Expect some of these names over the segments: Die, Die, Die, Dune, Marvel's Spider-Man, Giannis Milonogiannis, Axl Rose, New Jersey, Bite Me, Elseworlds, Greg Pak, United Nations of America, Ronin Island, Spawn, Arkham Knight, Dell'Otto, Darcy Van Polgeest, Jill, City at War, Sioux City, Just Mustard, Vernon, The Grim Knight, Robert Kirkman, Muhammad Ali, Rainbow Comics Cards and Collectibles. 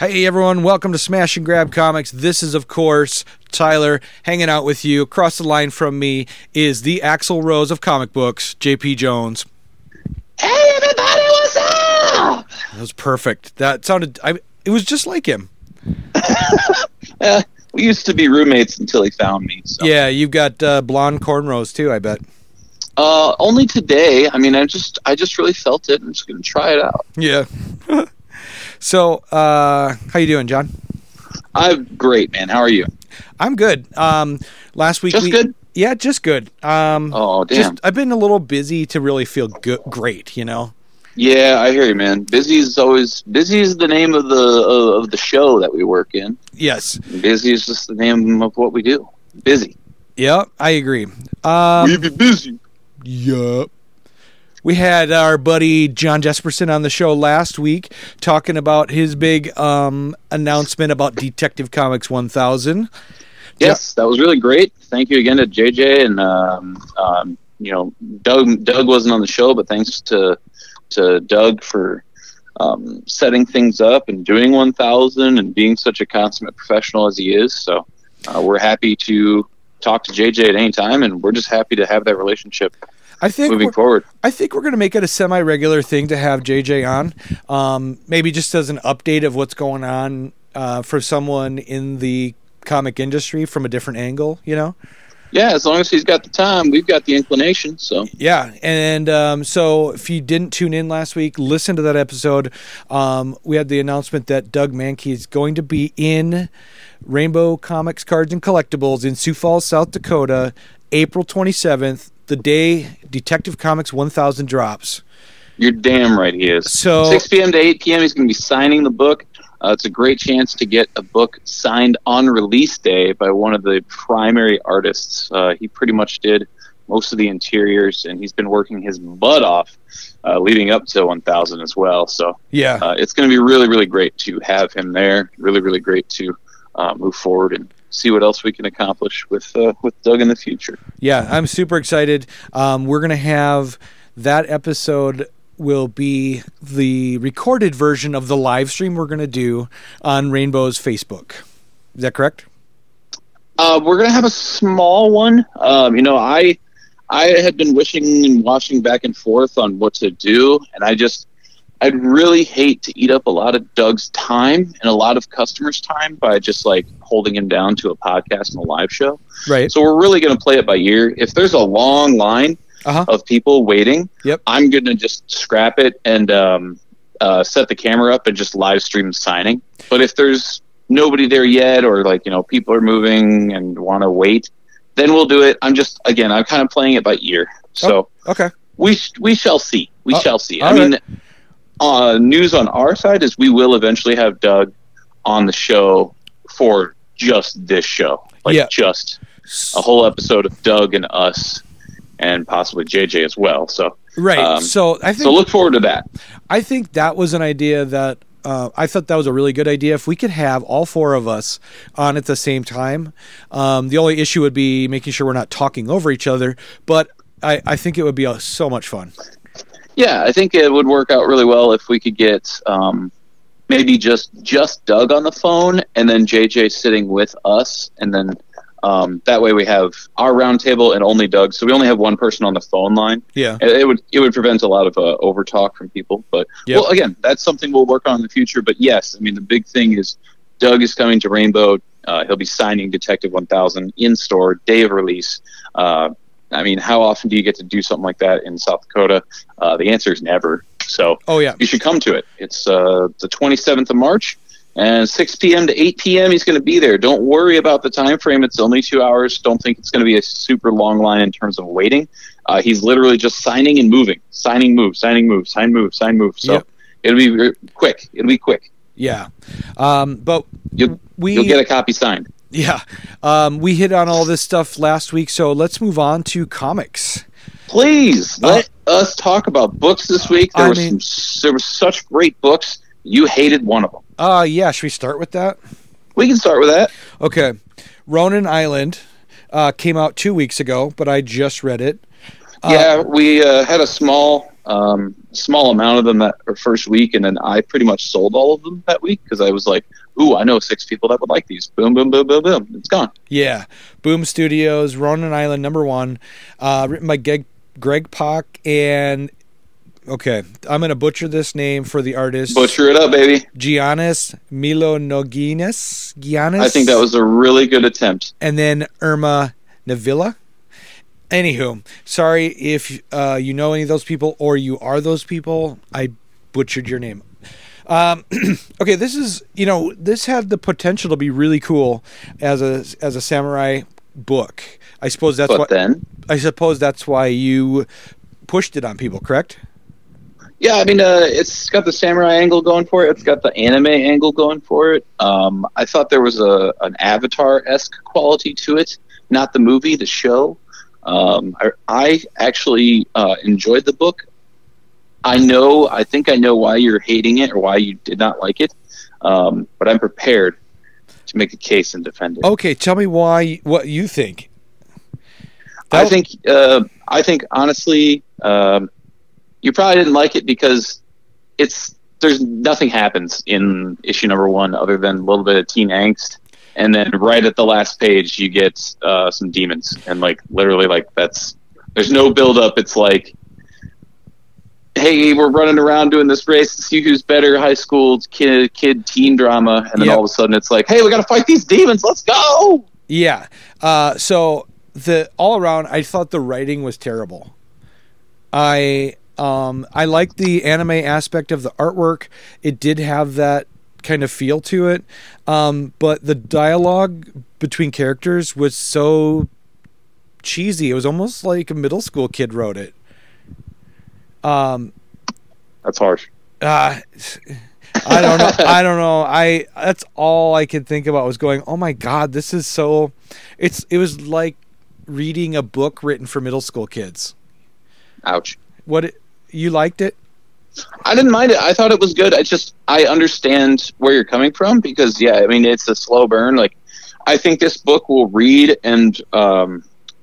Hey everyone, welcome to Smash and Grab Comics. This is, of course, Tyler hanging out with you. Across the line from me is the Axl Rose of comic books, JP Jones. Hey everybody, what's up? That was perfect. That sounded... it was just like him. We used to be roommates until he found me. So. Yeah, you've got blonde cornrows too, I bet. Only today. I mean, I just really felt it. I'm just going to try it out. Yeah. So, how you doing, John? I'm great, man. How are you? I'm good. Last week, good. Yeah, just good. Oh, damn. I've been a little busy to really feel great, you know. Yeah, I hear you, man. Busy is the name of the show that we work in. Yes. Busy is just the name of what we do. Busy. Yeah, I agree. We be busy. Yup. We had our buddy John Jespersen on the show last week talking about his big announcement about Detective Comics 1000. Yes, that was really great. Thank you again to JJ and Doug wasn't on the show, but thanks to Doug for setting things up and doing 1000 and being such a consummate professional as he is. So we're happy to talk to JJ at any time, and we're just happy to have that relationship. I think we're going to make it a semi-regular thing to have JJ on, maybe just as an update of what's going on for someone in the comic industry from a different angle, you know? Yeah, as long as he's got the time, we've got the inclination. So yeah, and so if you didn't tune in last week, listen to that episode. We had the announcement that Doug Mahnke is going to be in Rainbow Comics Cards and Collectibles in Sioux Falls, South Dakota, April 27th. The day Detective Comics 1000 drops. You're damn right he is. So 6 p.m. to 8 p.m. he's going to be signing the book. It's a great chance to get a book signed on release day by one of the primary artists. He pretty much did most of the interiors, and he's been working his butt off leading up to 1000 as well. So yeah, it's going to be really, really great to have him there. Really, really great to move forward and see what else we can accomplish with Doug in the future. Yeah, I'm super excited. We're going to have that episode will be the recorded version of the live stream we're going to do on Rainbow's Facebook. Is that correct? We're going to have a small one. I had been wishing and watching back and forth on what to do, and I'd really hate to eat up a lot of Doug's time and a lot of customers' time by just like holding him down to a podcast and a live show. Right. So we're really going to play it by ear. If there's a long line of people waiting, yep, I'm going to just scrap it and set the camera up and just live stream signing. But if there's nobody there yet, or like, you know, people are moving and want to wait, then we'll do it. I'm kind of playing it by ear. So okay, we shall see. We shall see. I mean, right. News on our side is we will eventually have Doug on the show for just this show. Just a whole episode of Doug and us and possibly JJ as well. So right. So look forward to that. I think that was an idea that I thought that was a really good idea. If we could have all four of us on at the same time, the only issue would be making sure we're not talking over each other. But I think it would be so much fun. Yeah, I think it would work out really well if we could get maybe just Doug on the phone and then JJ sitting with us, and then that way we have our roundtable and only Doug, so we only have one person on the phone line. Yeah, it would prevent a lot of overtalk from people. But well, again, that's something we'll work on in the future. But yes, I mean the big thing is Doug is coming to Rainbow. He'll be signing Detective 1000 in store day of release. I mean, how often do you get to do something like that in South Dakota? The answer is never. So you should come to it. It's the 27th of March, and 6 p.m. to 8 p.m. he's going to be there. Don't worry about the time frame. It's only 2 hours. Don't think it's going to be a super long line in terms of waiting. He's literally just signing and moving. Signing, move, signing, move, sign, move, sign, move. So it'll be quick. It'll be quick. Yeah. But you'll get a copy signed. Yeah, we hit on all this stuff last week, so let's move on to comics. Please, let us talk about books this week. There were such great books. You hated one of them. Yeah, should we start with that? We can start with that. Okay. Ronin Island came out 2 weeks ago, but I just read it. We had a small small amount of them that first week, and then I pretty much sold all of them that week because I was like, ooh, I know 6 people that would like these. Boom, boom, boom, boom, boom. It's gone. Yeah. Boom Studios, Ronin Island, #1, written by Greg Pak and... Okay, I'm going to butcher this name for the artist. Butcher it up, baby. Giannis Milonogiannis. Giannis? I think that was a really good attempt. And then Irma Navilla. Anywho, sorry if you know any of those people or you are those people. I butchered your name. Okay, this is, you know, this had the potential to be really cool as a samurai book. I suppose that's why you pushed it on people, correct? Yeah, I mean, it's got the samurai angle going for it. It's got the anime angle going for it. I thought there was an Avatar-esque quality to it, not the movie, the show. I actually enjoyed the book. I think I know why you're hating it or why you did not like it, but I'm prepared to make a case and defend it. Okay, tell me what you think. I think honestly. You probably didn't like it because there's nothing happens in issue #1 other than a little bit of teen angst, and then right at the last page you get some demons, and there's no build up. It's like, hey, we're running around doing this race to see who's better, high school kid teen drama, and then all of a sudden it's like, hey, we got to fight these demons, let's go. Yeah. So the all around, I thought the writing was terrible. I like the anime aspect of the artwork. It did have that kind of feel to it. But the dialogue between characters was so cheesy. It was almost like a middle school kid wrote it. That's harsh. I don't know. That's all I could think about was going, oh my God, this is so... It was like reading a book written for middle school kids. Ouch. You liked it? I didn't mind it. I thought it was good. I understand where you're coming from because, yeah, I mean, it's a slow burn. Like, I think this book will read and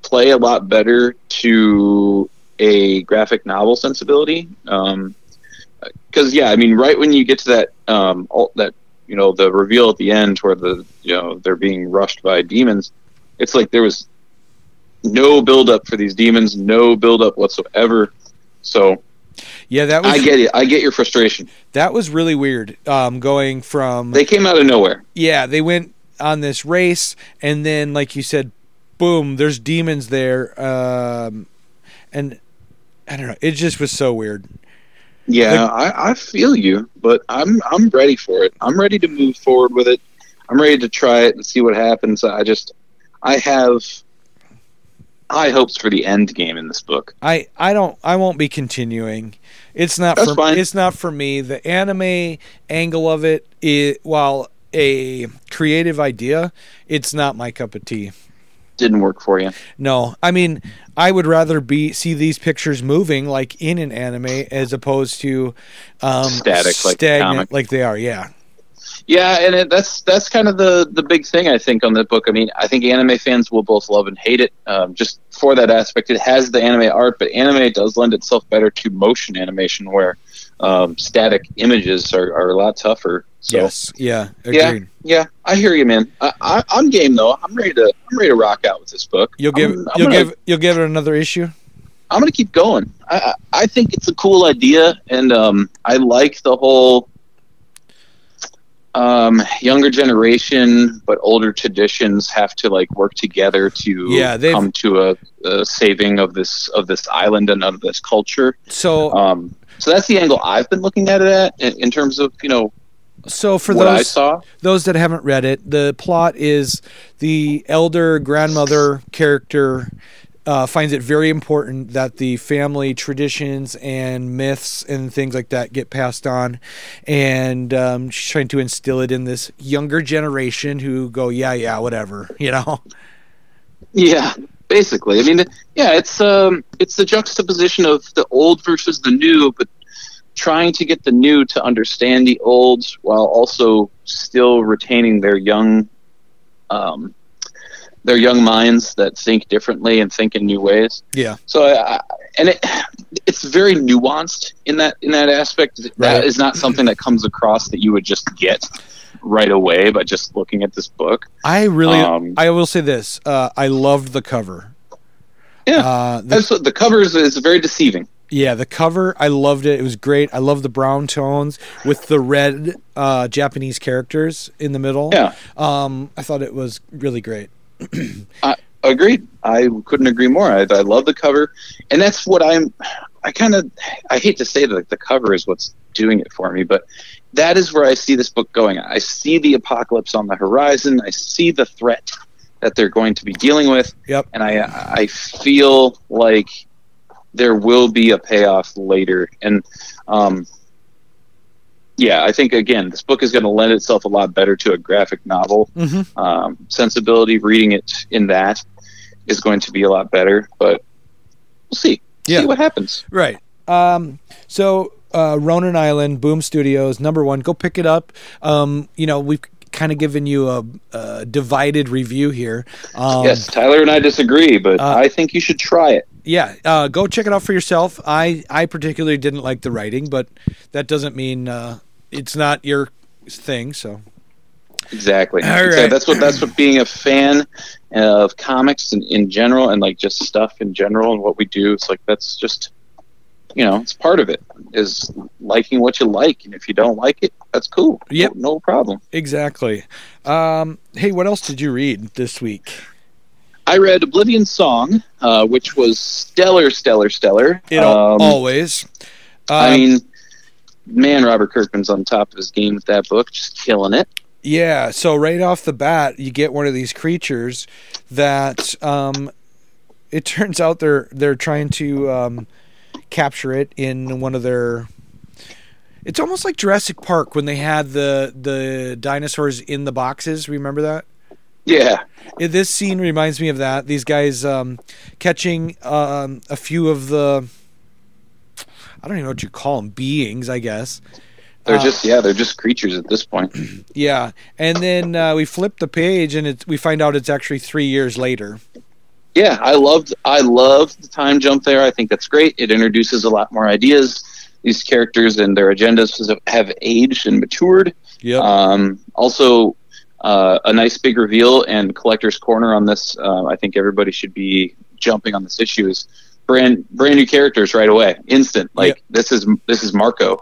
play a lot better to a graphic novel sensibility. Because, yeah, I mean, right when you get to that, the reveal at the end where they're being rushed by demons, it's like there was no build-up for these demons, no build-up whatsoever. So, yeah, I get it. I get your frustration. That was really weird. Going from they came out of nowhere. Yeah, they went on this race, and then, like you said, boom, there's demons there. And I don't know. It just was so weird. Yeah, like, I feel you, but I'm ready for it. I'm ready to move forward with it. I'm ready to try it and see what happens. I have high hopes for the end game in this book. I won't be continuing. It's not for me. The anime angle of it is, while a creative idea, it's not my cup of tea. Didn't work for you. No. I mean, I would rather see these pictures moving like in an anime as opposed to stagnant like they are, yeah. Yeah, and that's kind of the big thing, I think, on the book. I mean, I think anime fans will both love and hate it just for that aspect. It has the anime art, but anime does lend itself better to motion animation where static images are a lot tougher. So, yes, yeah, agreed. Yeah, I hear you, man. I'm game, though. I'm ready to rock out with this book. You'll give it another issue? I'm going to keep going. I think it's a cool idea, and I like the whole... younger generation, but older traditions have to work together to come to a saving of this island and of this culture. So that's the angle I've been looking at it at in terms of, so for those that haven't read it, the plot is the elder grandmother character finds it very important that the family traditions and myths and things like that get passed on. And she's trying to instill it in this younger generation who go, yeah, whatever, Yeah, basically. I mean, yeah, it's the juxtaposition of the old versus the new, but trying to get the new to understand the old while also still retaining their young minds that think differently and think in new ways. Yeah. So and it's very nuanced in that aspect. That is not something that comes across that you would just get right away by just looking at this book. I will say this: I loved the cover. Yeah, the cover is very deceiving. Yeah, the cover, I loved it. It was great. I love the brown tones with the red Japanese characters in the middle. Yeah, I thought it was really great. Agreed. I couldn't agree more. I love the cover, and that's what I hate to say that the cover is what's doing it for me, but that is where I see this book going. I see the apocalypse on the horizon. I see the threat that they're going to be dealing with. Yep. And I feel like there will be a payoff later. And I think, again, this book is going to lend itself a lot better to a graphic novel. Mm-hmm. Sensibility, reading it in that is going to be a lot better, but we'll see. Yeah. See what happens. Right. So Ronin Island, Boom Studios, number one, go pick it up. We've kind of given you a divided review here. Yes, Tyler and I disagree, but I think you should try it. Yeah, go check it out for yourself. I particularly didn't like the writing, but that doesn't mean it's not your thing. So exactly, right. That's what being a fan of comics in general and like just stuff in general and what we do. It's like that's just it's part of it is liking what you like, and if you don't like it, that's cool. Yep, no problem. Exactly. Hey, what else did you read this week? I read Oblivion Song, which was stellar. It always. Robert Kirkman's on top of his game with that book, just killing it. Yeah, so right off the bat, you get one of these creatures that it turns out they're trying to capture it in one of their... It's almost like Jurassic Park when they had the dinosaurs in the boxes. Remember that? Yeah. This scene reminds me of that. These guys catching a few of the, I don't even know what you call them, beings, I guess. They're just creatures at this point. Yeah. And then we flip the page and we find out it's actually 3 years later. Yeah, I loved the time jump there. I think that's great. It introduces a lot more ideas. These characters and their agendas have aged and matured. Yep. A nice big reveal and collector's corner on this. I think everybody should be jumping on this issue. Is brand new characters right away, instant. Like yep. This is Marco.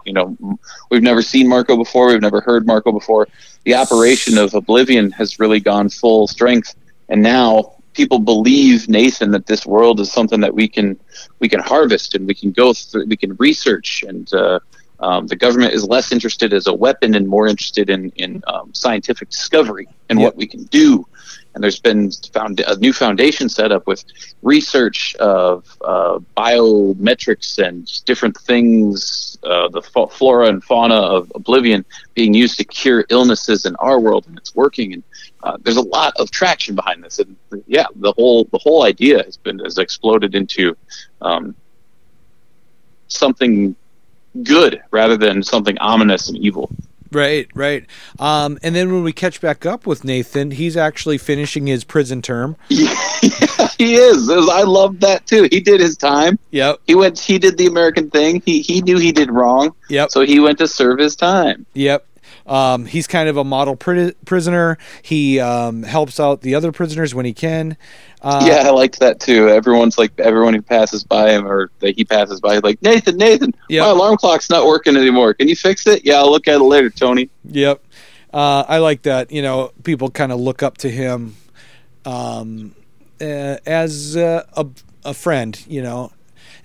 We've never seen Marco before. We've never heard Marco before. The operation of Oblivion has really gone full strength, and now people believe, Nathan, that this world is something that we can harvest and we can go through. We can research and. The government is less interested as a weapon and more interested in scientific discovery and what we can do. And there's been a new foundation set up with research of biometrics and different things, the flora and fauna of Oblivion being used to cure illnesses in our world, and it's working. And there's a lot of traction behind this. And yeah, the whole idea has exploded into something good rather than something ominous and evil. Right. And then when we catch back up with Nathan, he's actually finishing his prison term. Yeah, he is. I love that too. He did his time. Yep. He did the American thing. He knew he did wrong. Yep. So he went to serve his time. Yep. He's kind of a model prisoner. He helps out the other prisoners when he can. I liked that too. Everyone who passes by him or that he passes by, like, Nathan, yep. My alarm clock's not working anymore. Can you fix it? Yeah, I'll look at it later, Tony. Yep. I like that. People kind of look up to him as a friend, And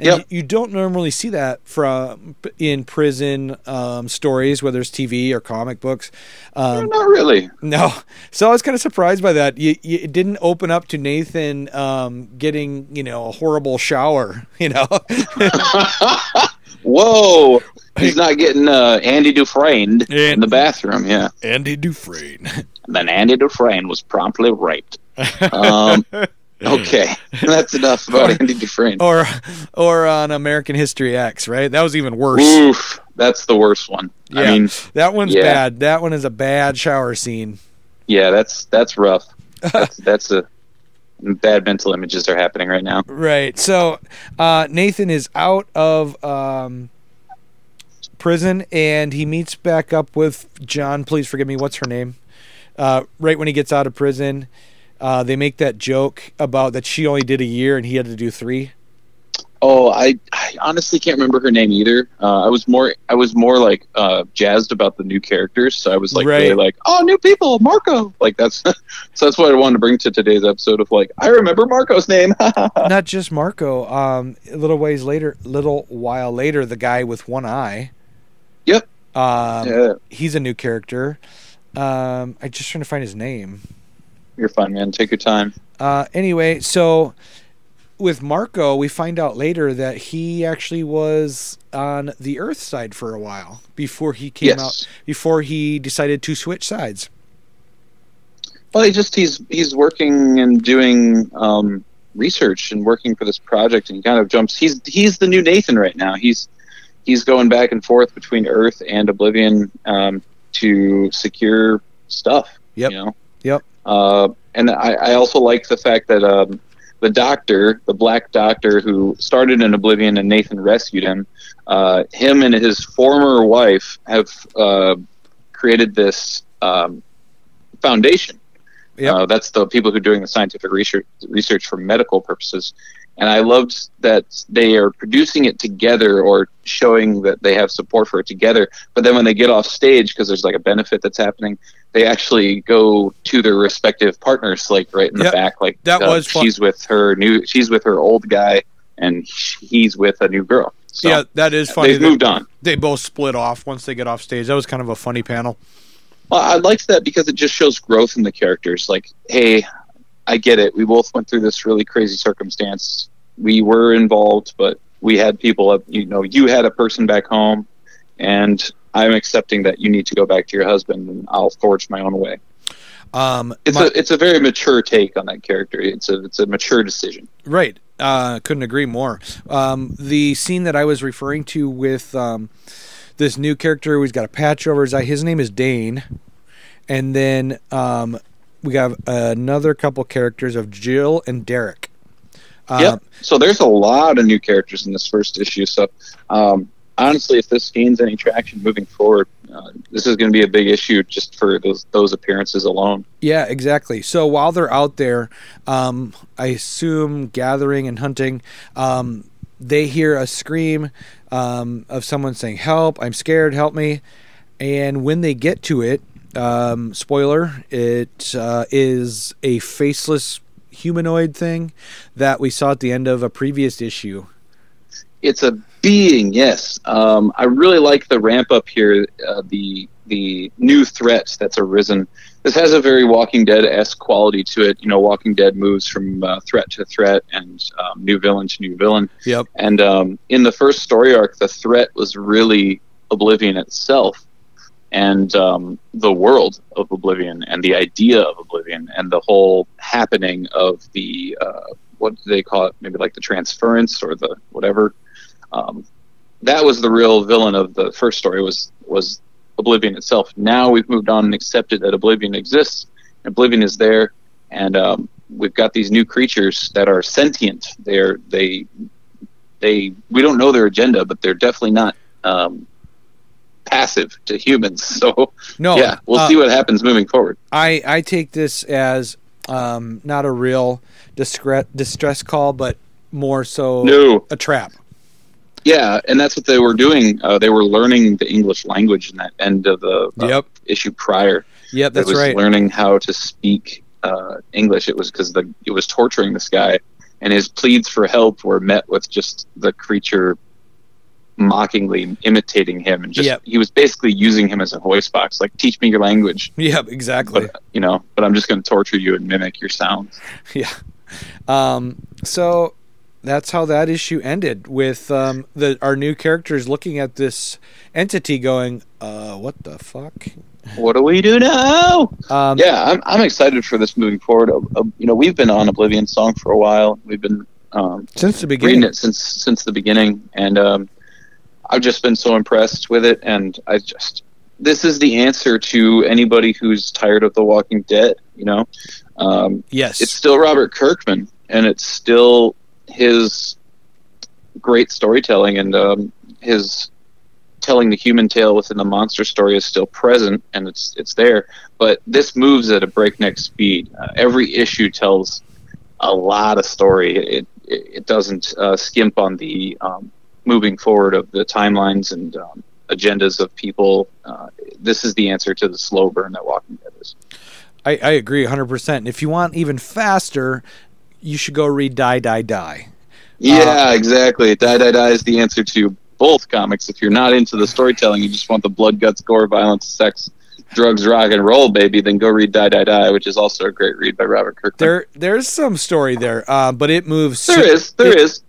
yep. You don't normally see that from in prison stories, whether it's TV or comic books. Not really. No. So I was kind of surprised by that. It didn't open up to Nathan getting, a horrible shower, Whoa. He's not getting Andy Dufresne in the bathroom, yeah. Andy Dufresne. And then Andy Dufresne was promptly raped. Okay, that's enough about Andy Dufresne. Or on American History X, right? That was even worse. Oof, that's the worst one. Yeah, that one's bad. That one is a bad shower scene. Yeah, that's rough. That's bad mental images are happening right now. Right. So Nathan is out of prison, and he meets back up with John. Please forgive me. What's her name? Right when he gets out of prison, they make that joke about that she only did a year and he had to do 3. Oh, I honestly can't remember her name either. I was more jazzed about the new characters, so I was like, right. Really like, oh, new people, Marco. Like that's so that's what I wanted to bring to today's episode of like, I remember Marco's name. Not just Marco. A little while later, the guy with one eye. Yep. He's a new character. I'm just trying to find his name. You're fine, man. Take your time. Anyway, so. With Marco, we find out later that he actually was on the Earth side for a while before he came out, before he decided to switch sides. Well, he's working and doing research and working for this project, and he kind of jumps. He's the new Nathan right now. He's going back and forth between Earth and Oblivion to secure stuff. Yep. You know? Yep. And I also like the fact that. The doctor, the black doctor who started in Oblivion and Nathan rescued him, him and his former wife have created this foundation. Yep. That's the people who are doing the scientific research for medical purposes. And I loved that they are producing it together or showing that they have support for it together. But then when they get off stage, because there's like a benefit that's happening, they actually go to their respective partners, like right in the back. Like that was fun. She's with her old guy, and he's with a new girl. So, yeah, that is funny. They've moved on. They both split off once they get off stage. That was kind of a funny panel. Well, I liked that because it just shows growth in the characters. Like, hey, I get it. We both went through this really crazy circumstance. We were involved, but we had people up, you know, you had a person back home, and I'm accepting that you need to go back to your husband, and I'll forge my own way. It's a very mature take on that character. It's a mature decision. Right. Couldn't agree more. The scene that I was referring to with this new character who's got a patch over his eye, his name is Dane. And then we have another couple characters of Jill and Derek. Yep. So there's a lot of new characters in this first issue. So honestly, if this gains any traction moving forward, this is going to be a big issue just for those appearances alone. Yeah, exactly. So while they're out there, I assume gathering and hunting, they hear a scream of someone saying, "Help, I'm scared, help me." And when they get to it, spoiler, it is a faceless humanoid thing that we saw at the end of a previous issue. It's a being, yes. I really like the ramp up here, the new threat that's arisen. This has a very Walking Dead-esque quality to it. You know, Walking Dead moves from threat to threat and new villain to new villain. Yep. And in the first story arc, the threat was really Oblivion itself. And the world of Oblivion and the idea of Oblivion and the whole happening of the, what do they call it? Maybe like the transference or the whatever. That was the real villain of the first story was Oblivion itself. Now we've moved on and accepted that Oblivion exists. Oblivion is there. And we've got these new creatures that are sentient. We don't know their agenda, but they're definitely not, passive to humans. So no, yeah, we'll see what happens moving forward. I take this as not a real distress call, but more so a trap. Yeah, and that's what they were doing. They were learning the English language in that end of the issue prior. Yep, that's right. Learning how to speak English. It was because it was torturing this guy, and his pleas for help were met with just the creature mockingly imitating him, and just he was basically using him as a voice box, like, teach me your language. Yeah, exactly. But, you know, but I'm just going to torture you and mimic your sounds. Yeah. So that's how that issue ended, with our new characters looking at this entity going, what the fuck? What do we do now? Yeah, I'm excited for this moving forward. You know, we've been on Oblivion Song for a while. We've been since the beginning. Reading it since the beginning, and I've just been so impressed with it, and this is the answer to anybody who's tired of The Walking Dead, you know? Yes. It's still Robert Kirkman, and it's still his great storytelling, and his telling the human tale within the monster story is still present, and it's there. But this moves at a breakneck speed. Every issue tells a lot of story. It doesn't skimp on the moving forward of the timelines and agendas of people. This is the answer to the slow burn that Walking Dead is. I agree 100%. And if you want even faster, you should go read Die, Die, Die. Yeah, exactly. Die, Die, Die is the answer to both comics. If you're not into the storytelling, you just want the blood, guts, gore, violence, sex, drugs, rock and roll, baby, then go read Die, Die, Die, which is also a great read by Robert Kirkman. There's some story there, but it moves. There is.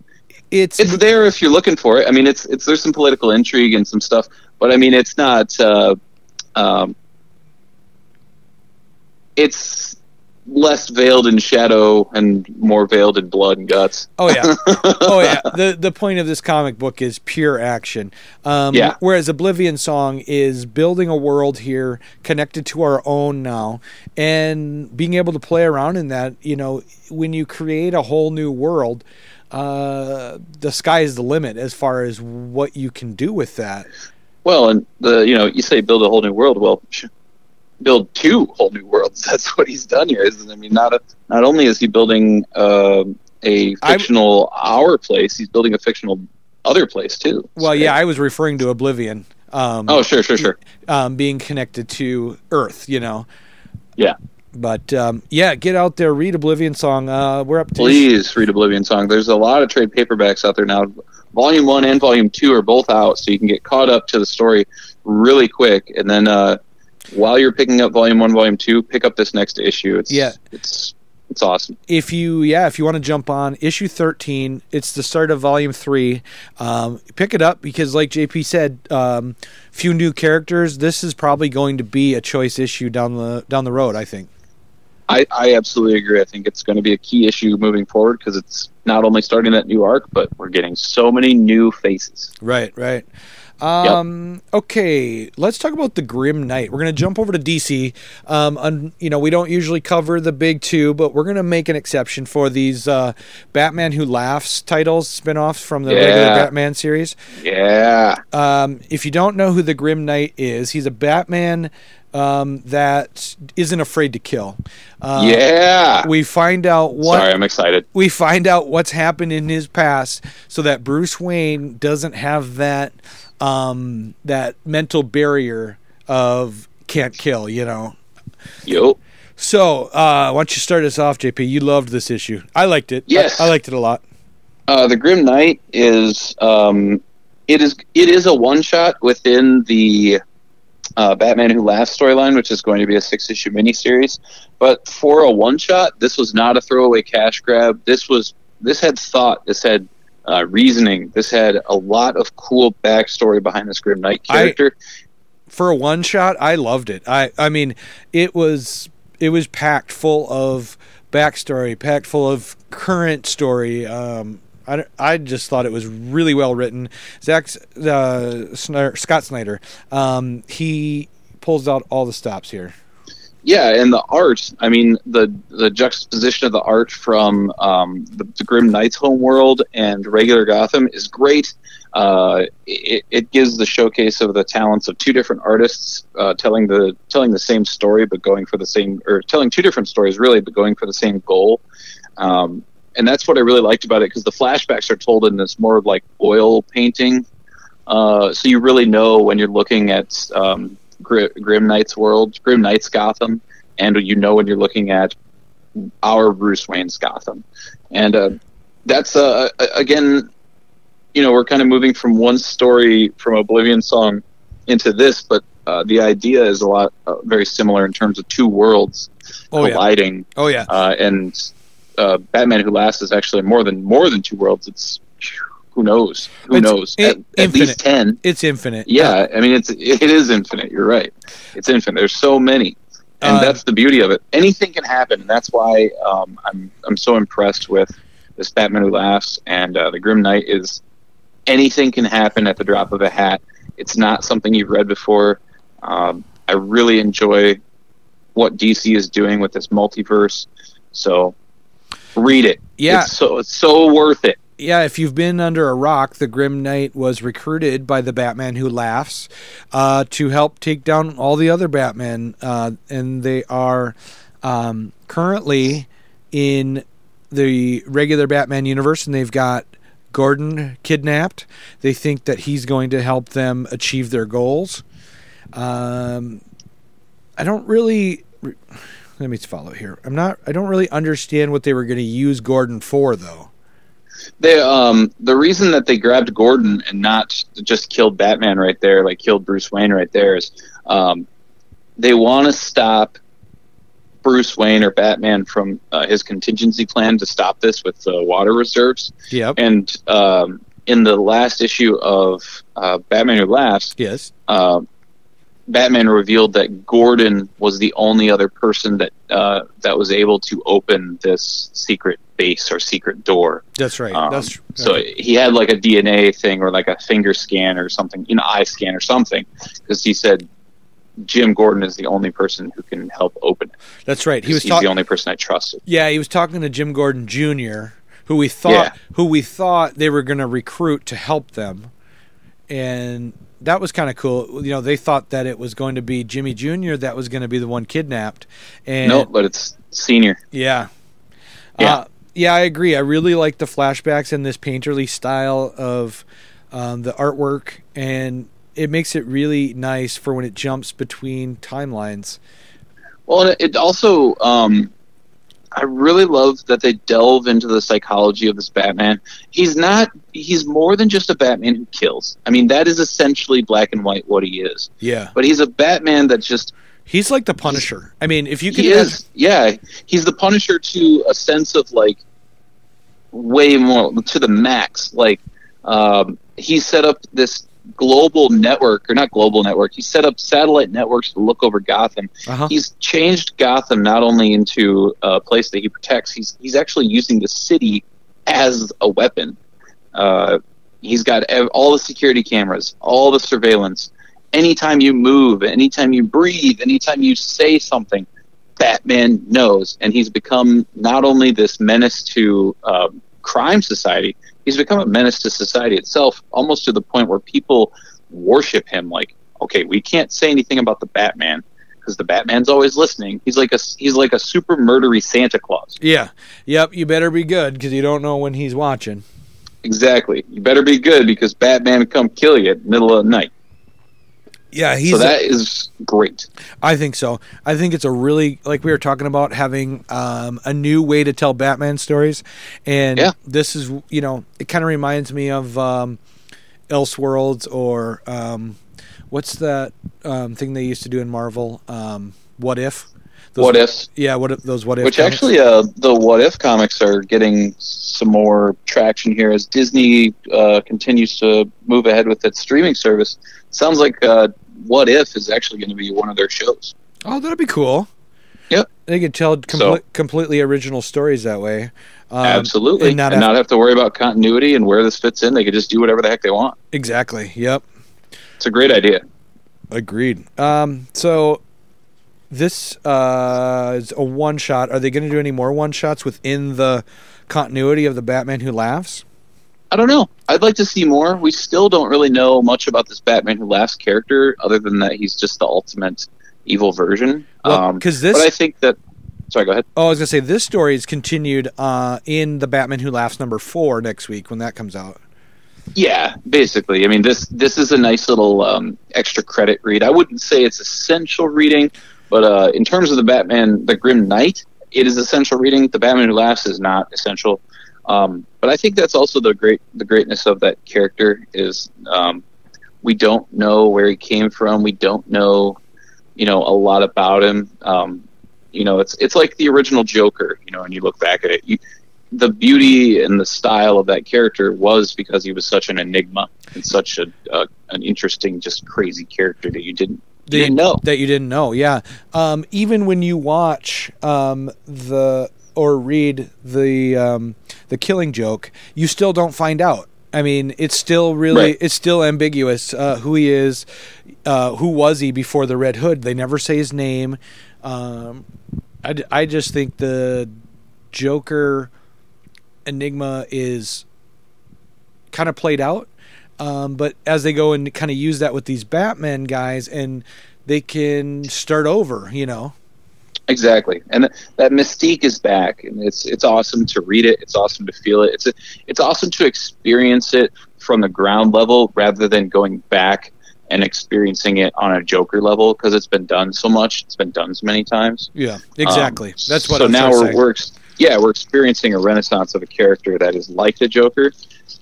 It's there if you're looking for it. I mean, there's some political intrigue and some stuff, but I mean, it's not. It's less veiled in shadow and more veiled in blood and guts. Oh yeah. The point of this comic book is pure action. Whereas Oblivion Song is building a world here connected to our own now, and being able to play around in that. You know, when you create a whole new world, the sky is the limit as far as what you can do with that. Well, and you say build a whole new world. Well, build two whole new worlds. That's what he's done here, isn't it? I mean, not only is he building a fictional our place, he's building a fictional other place too. Well, right? Yeah, I was referring to Oblivion. Sure. Being connected to Earth, Yeah. But, get out there, read Oblivion Song. We're up to... Please read Oblivion Song. There's a lot of trade paperbacks out there now. Volume 1 and Volume 2 are both out, so you can get caught up to the story really quick. And then while you're picking up Volume 1, Volume 2, pick up this next issue. It's awesome. If you want to jump on issue 13, it's the start of Volume 3. Pick it up because, like JP said, few new characters. This is probably going to be a choice issue down the road, I think. I absolutely agree. I think it's going to be a key issue moving forward because it's not only starting that new arc, but we're getting so many new faces. Right. Okay, let's talk about the Grim Knight. We're going to jump over to DC. We don't usually cover the big two, but we're going to make an exception for these Batman Who Laughs titles, spinoffs from the regular Batman series. Yeah. If you don't know who the Grim Knight is, he's a Batman... that isn't afraid to kill. We find out what's happened in his past so that Bruce Wayne doesn't have that that mental barrier of can't kill, Yep. So why don't you start us off, JP? You loved this issue. I liked it. Yes. I liked it a lot. The Grim Knight is it is a one shot within the Batman Who Laughs storyline, which is going to be a 6-issue miniseries. But for a one-shot, this was not a throwaway cash grab. This had thought. This had reasoning. This had a lot of cool backstory behind this Grim Knight character. For a one-shot, I loved it. I mean, it was packed full of backstory, packed full of current story. I just thought it was really well written. Scott Snyder, he pulls out all the stops here. Yeah, and the art. I mean, the juxtaposition of the art from the Grim Knight's homeworld and regular Gotham is great. It gives the showcase of the talents of two different artists telling the same story, but going for the same, or telling two different stories really, but going for the same goal. And that's what I really liked about it, because the flashbacks are told in this more of like oil painting. So you really know when you're looking at Grim Knight's world, Grim Knight's Gotham, and when you're looking at our Bruce Wayne's Gotham. And that's, again, we're kind of moving from one story from Oblivion Song into this, but the idea is very similar in terms of two worlds colliding. Oh, yeah. Batman Who Laughs is actually more than two worlds. It's who knows? At least 10. It's infinite. Yeah, I mean it is infinite. You're right. It's infinite. There's so many, and that's the beauty of it. Anything can happen, and that's why I'm so impressed with this Batman Who Laughs and the Grim Knight. Is anything can happen at the drop of a hat. It's not something you've read before. I really enjoy what DC is doing with this multiverse. So read it. Yeah. It's so worth it. Yeah, if you've been under a rock, the Grim Knight was recruited by the Batman Who Laughs to help take down all the other Batmen, and they are currently in the regular Batman universe, and they've got Gordon kidnapped. They think that he's going to help them achieve their goals. Let me follow here. I don't really understand what they were going to use Gordon for, though. They the reason that they grabbed Gordon and not just killed Batman right there, like killed Bruce Wayne right there, is they want to stop Bruce Wayne or Batman from his contingency plan to stop this with the water reserves. Yep. And in the last issue of Batman Who Laughs, yes, Batman revealed that Gordon was the only other person that was able to open this secret base or secret door. That's right. So he had like a DNA thing or like a finger scan or something, eye scan or something, because he said Jim Gordon is the only person who can help open it. That's right. He's the only person I trusted. Yeah, he was talking to Jim Gordon Jr., who we thought they were going to recruit to help them, and that was kind of cool. They thought that it was going to be Jimmy Jr. that was going to be the one kidnapped. No, but it's Senior. Yeah. Yeah. I agree. I really like the flashbacks and this painterly style of the artwork, and it makes it really nice for when it jumps between timelines. Well, and it also, I really love that they delve into the psychology of this Batman. He's more than just a Batman who kills. I mean, that is essentially black and white what he is. Yeah. But he's a Batman that just... He's like the Punisher. I mean, if you can... He's the Punisher to a sense of, like, way more, to the max. Like, he set up this he set up satellite networks to look over Gotham. Uh-huh. He's changed Gotham not only into a place that he protects, he's actually using the city as a weapon. He's got all the security cameras, all the surveillance. Anytime you move, anytime you breathe, anytime you say something, Batman knows. And he's become not only this menace to crime society, he's become a menace to society itself, almost to the point where people worship him. Like, okay, we can't say anything about the Batman because the Batman's always listening. He's like a super murdery Santa Claus. Yeah. Yep. You better be good because you don't know when he's watching. Exactly. You better be good because Batman come kill you at the middle of the night. Yeah, so that is great. I think so. I think it's a really, like we were talking about, having a new way to tell Batman stories. And this is, it kind of reminds me of Elseworlds or what's that thing they used to do in Marvel? What If? What Ifs? Yeah, those What If comics. Which actually, the What If comics are getting some more traction here as Disney continues to move ahead with its streaming service. Sounds like What If is actually going to be one of their shows. Oh, that'd be cool. Yep. They could tell completely original stories that way. Absolutely. And not have to worry about continuity and where this fits in. They could just do whatever the heck they want. Exactly. Yep. It's a great idea. Agreed. So this is a one-shot. Are they going to do any more one-shots within the continuity of the Batman Who Laughs? I don't know. I'd like to see more. We still don't really know much about this Batman Who Laughs character, other than that he's just the ultimate evil version. But I think that... Sorry, go ahead. Oh, I was going to say, this story is continued in the Batman Who Laughs #4 next week when that comes out. Yeah, basically. I mean, this is a nice little extra credit read. I wouldn't say it's essential reading, but in terms of the Batman, the Grim Knight, it is essential reading. The Batman Who Laughs is not essential. But I think that's also the greatness of that character is we don't know where he came from. We don't know, a lot about him. It's like the original Joker. And you look back at it, the beauty and the style of that character was because he was such an enigma and such an interesting, just crazy character that you didn't know. Yeah. Even when you watch or read the Killing Joke, you still don't find out I mean, it's still really, it's still ambiguous who he is, who was he before the Red Hood? They never say his name. I just think the Joker enigma is kind of played out. But as they go and kind of use that with these Batman guys, and they can start over, you know. Exactly, and that mystique is back, and it's awesome to read it. It's awesome to feel it. It's awesome to experience it from the ground level rather than going back and experiencing it on a Joker level, because it's been done so much. It's been done so many times. Yeah, exactly. That's what. So now we're experiencing a renaissance of a character that is like the Joker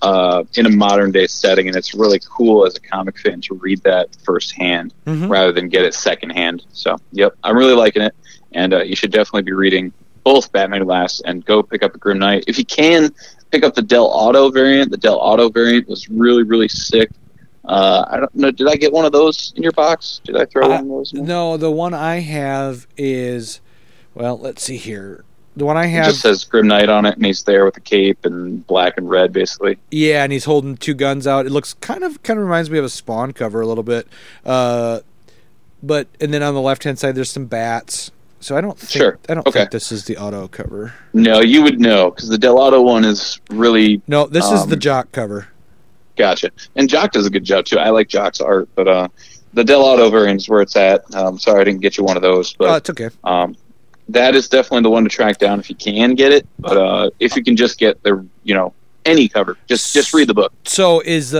in a modern day setting, and it's really cool as a comic fan to read that firsthand rather than get it secondhand. So, yep, I'm really liking it. And you should definitely be reading both Batman Laughs, and go pick up The Grim Knight. If you can, pick up the Dell'Otto variant. The Dell'Otto variant was really, really sick. I don't know. Did I get one of those in your box? Did I throw one of those in? No, the one I have is, well, let's see here. The one I have... It just says Grim Knight on it, and he's there with a cape and black and red, basically. Yeah, and he's holding two guns out. It looks kind of reminds me of a Spawn cover a little bit. And then on the left-hand side, there's some bats. So I don't think think this is the Otto cover. No, you would know, because the Dell'Otto one is really... No, this is the Jock cover. Gotcha. And Jock does a good job, too. I like Jock's art, but the Dell'Otto variant is where it's at. I'm sorry I didn't get you one of those. But, it's okay. That is definitely the one to track down if you can get it. But if you can just get the, you know, any cover, just read the book. So is,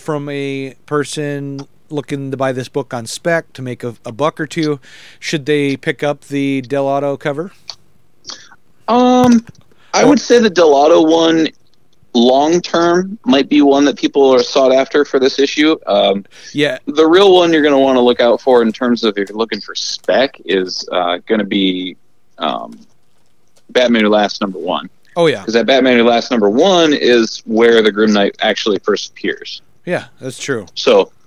from a person... looking to buy this book on spec to make a buck or two, should they pick up the Dell'Otto cover? I would say the Dell'Otto one long term might be one that people are sought after for this issue. The real one you're going to want to look out for in terms of if you're looking for spec is going to be Batman Who Laughs #1. Oh yeah, because that Batman Who Laughs #1 is where the Grim Knight actually first appears. Yeah, that's true.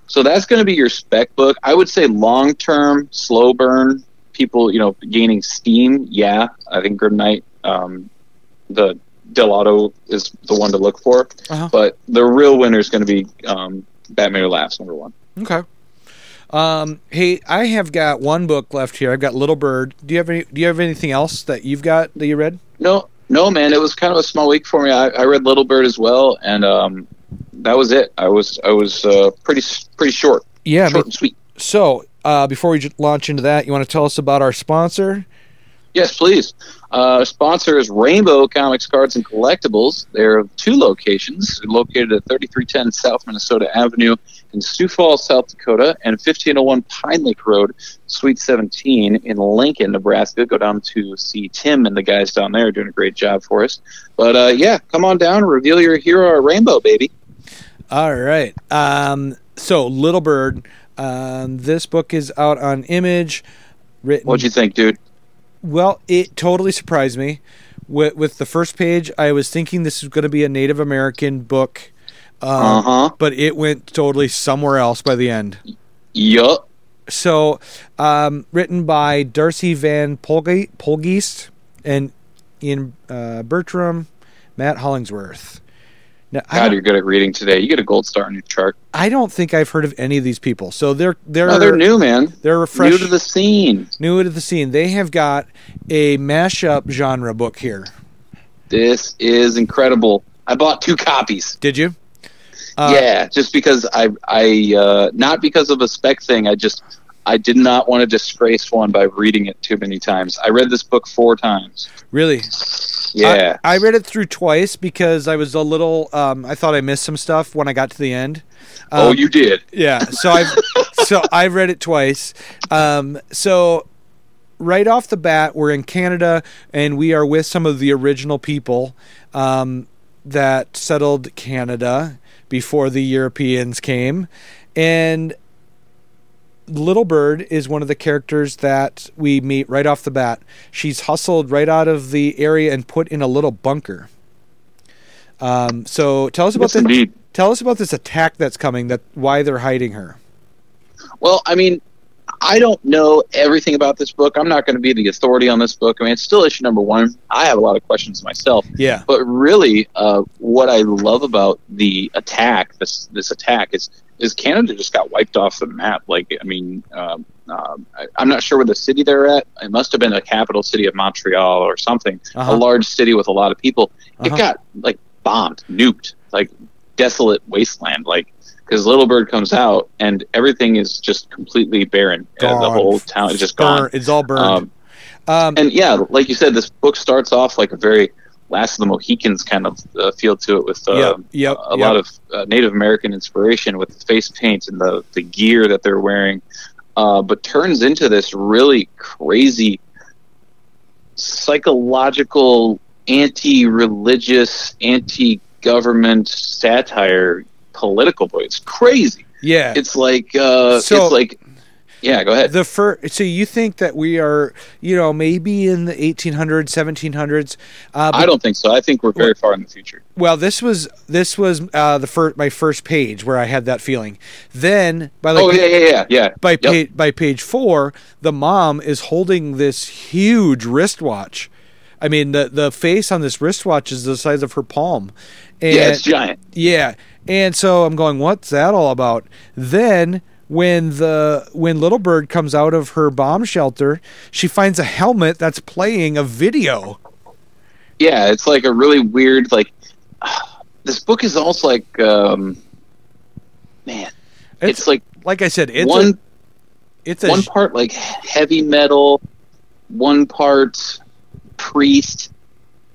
So that's going to be your spec book. I would say long-term, slow burn, people, gaining steam. Yeah, I think Grim Knight, the Dell'Otto is the one to look for. Uh-huh. But the real winner is going to be Batman Who Laughs #1. Okay. Hey, I have got one book left here. I've got Little Bird. Do you have anything else that you've got that you read? No, man. It was kind of a small week for me. I read Little Bird as well, and that was it. I was pretty short. Yeah, short and sweet. So before we launch into that, you want to tell us about our sponsor? Yes, please. Our sponsor is Rainbow Comics Cards and Collectibles. There are two locations, located at 3310 South Minnesota Avenue in Sioux Falls, South Dakota, and 1501 Pine Lake Road, Suite 17 in Lincoln, Nebraska. Go down to see Tim and the guys down there doing a great job for us. But, come on down, reveal your hero at Rainbow, baby. All right. So, Little Bird, this book is out on Image. What'd you think, dude? Well, it totally surprised me. With the first page, I was thinking this was going to be a Native American book. But it went totally somewhere else by the end. Yup. So, written by Darcy Van Polgeest and Ian Bertram, Matt Hollingsworth. Now, God, you're good at reading today. You get a gold star on your chart. I don't think I've heard of any of these people. So they're new, man. They're fresh, new to the scene. They have got a mashup genre book here. This is incredible. I bought 2 copies. Did you? Yeah, just because I not because of a spec thing. I did not want to disgrace one by reading it too many times. I read this book 4 times. Really? Yeah. I read it through twice because I was a little, I thought I missed some stuff when I got to the end. Oh, you did? Yeah. So I read it twice. So right off the bat, we're in Canada and we are with some of the original people that settled Canada before the Europeans came. And Little Bird is one of the characters that we meet right off the bat. She's hustled right out of the area and put in a little bunker. So tell us about this attack that's coming, why they're hiding her. Well, I mean, I don't know everything about this book. I'm not going to be the authority on this book. I mean, it's still issue number one. I have a lot of questions myself. Yeah. But really, what I love about the attack, this attack, is Canada just got wiped off the map. Like, I mean, I'm not sure where the city they're at. It must have been a capital city of Montreal or something, a large city with a lot of people. It got, like, bombed, nuked, like, desolate wasteland, like, because Little Bird comes out and everything is just completely barren. The whole town is just gone. It's all burned. And yeah, like you said, this book starts off like a very Last of the Mohicans kind of feel to it with lot of Native American inspiration with the face paint and the gear that they're wearing, but turns into this really crazy psychological, anti-religious, anti-government satire political boy. It's crazy. Yeah. It's like yeah, go ahead. So you think that we are, you know, maybe in the 1800s, 1700s? I don't think so. I think we're very far in the future. Well, this was my first page where I had that feeling. Then by page 4, the mom is holding this huge wristwatch. I mean, the face on this wristwatch is the size of her palm. And, yeah, it's giant. Yeah, and so I'm going, what's that all about? Then when Little Bird comes out of her bomb shelter, she finds a helmet that's playing a video. Yeah, it's like a really weird, like, this book is almost like, man, it's like I said, it's one part like heavy metal, one part Priest,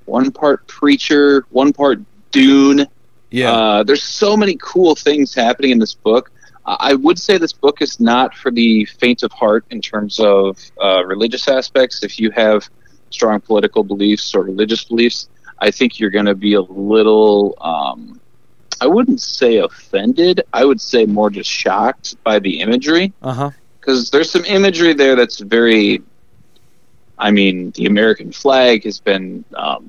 one part Preacher, one part Dune. Yeah, there's so many cool things happening in this book. I would say this book is not for the faint of heart in terms of religious aspects. If you have strong political beliefs or religious beliefs, I think you're going to be a little, I wouldn't say offended. I would say more just shocked by the imagery. Uh-huh. Because there's some imagery there that's very, I mean, the American flag has been of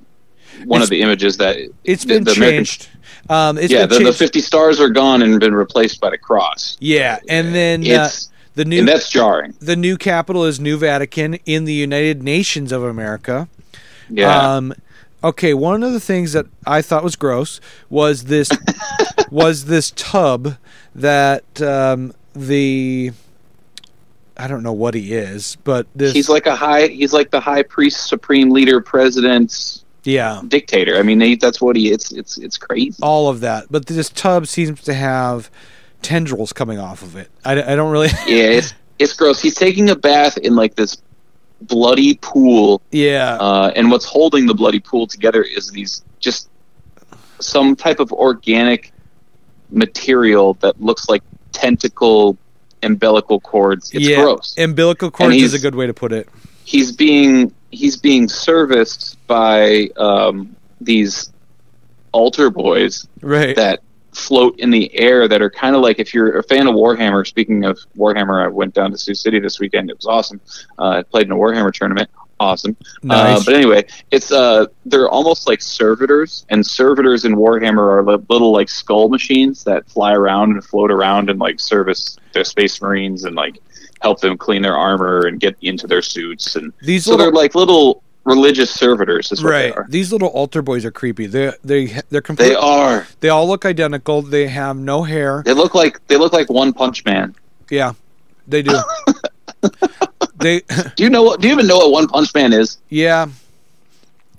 the images that... It's been changed. The 50 stars are gone and been replaced by the cross. Yeah, and then the new, and that's jarring. The new capital is New Vatican in the United Nations of America. Yeah. Okay, one of the things that I thought was gross was this tub that I don't know what he is, but he's like the high priest, supreme leader, president. Yeah, dictator. I mean, that's what he. It's crazy. All of that, but this tub seems to have tendrils coming off of it. I don't really. Yeah, it's gross. He's taking a bath in like this bloody pool. Yeah, and what's holding the bloody pool together is these just some type of organic material that looks like tentacle umbilical cords. It's gross. Umbilical cords is a good way to put it. He's being serviced by these altar boys that float in the air that are kind of like, if you're a fan of Warhammer, speaking of Warhammer, I went down to Sioux City this weekend. It was awesome. I played in a Warhammer tournament. Awesome. Nice. But anyway, it's they're almost like servitors, and servitors in Warhammer are little like skull machines that fly around and float around and like service their space marines and like help them clean their armor and get into their suits. And they're like little religious servitors is what they are. These little altar boys are creepy. They're completely, they all look identical. They have no hair. They look like One Punch Man. Yeah, they do. Do you even know what One Punch Man is? Yeah.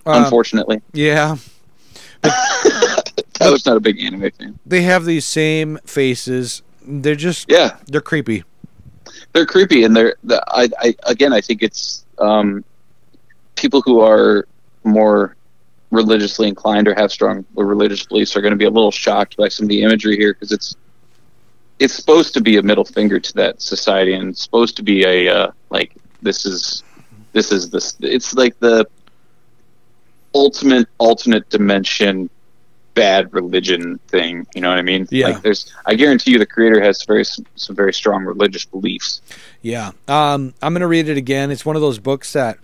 Unfortunately. Yeah. I was not a big anime fan. They have these same faces. They're just, they're creepy. They're creepy, and I think it's people who are more religiously inclined or have strong religious beliefs are going to be a little shocked by some of the imagery here, because it's supposed to be a middle finger to that society, and it's supposed to be a like this is this. It's like the ultimate alternate dimension bad religion thing, you know what I mean? Yeah. Like I guarantee you the creator has some very strong religious beliefs. Yeah. I'm going to read it again. It's one of those books that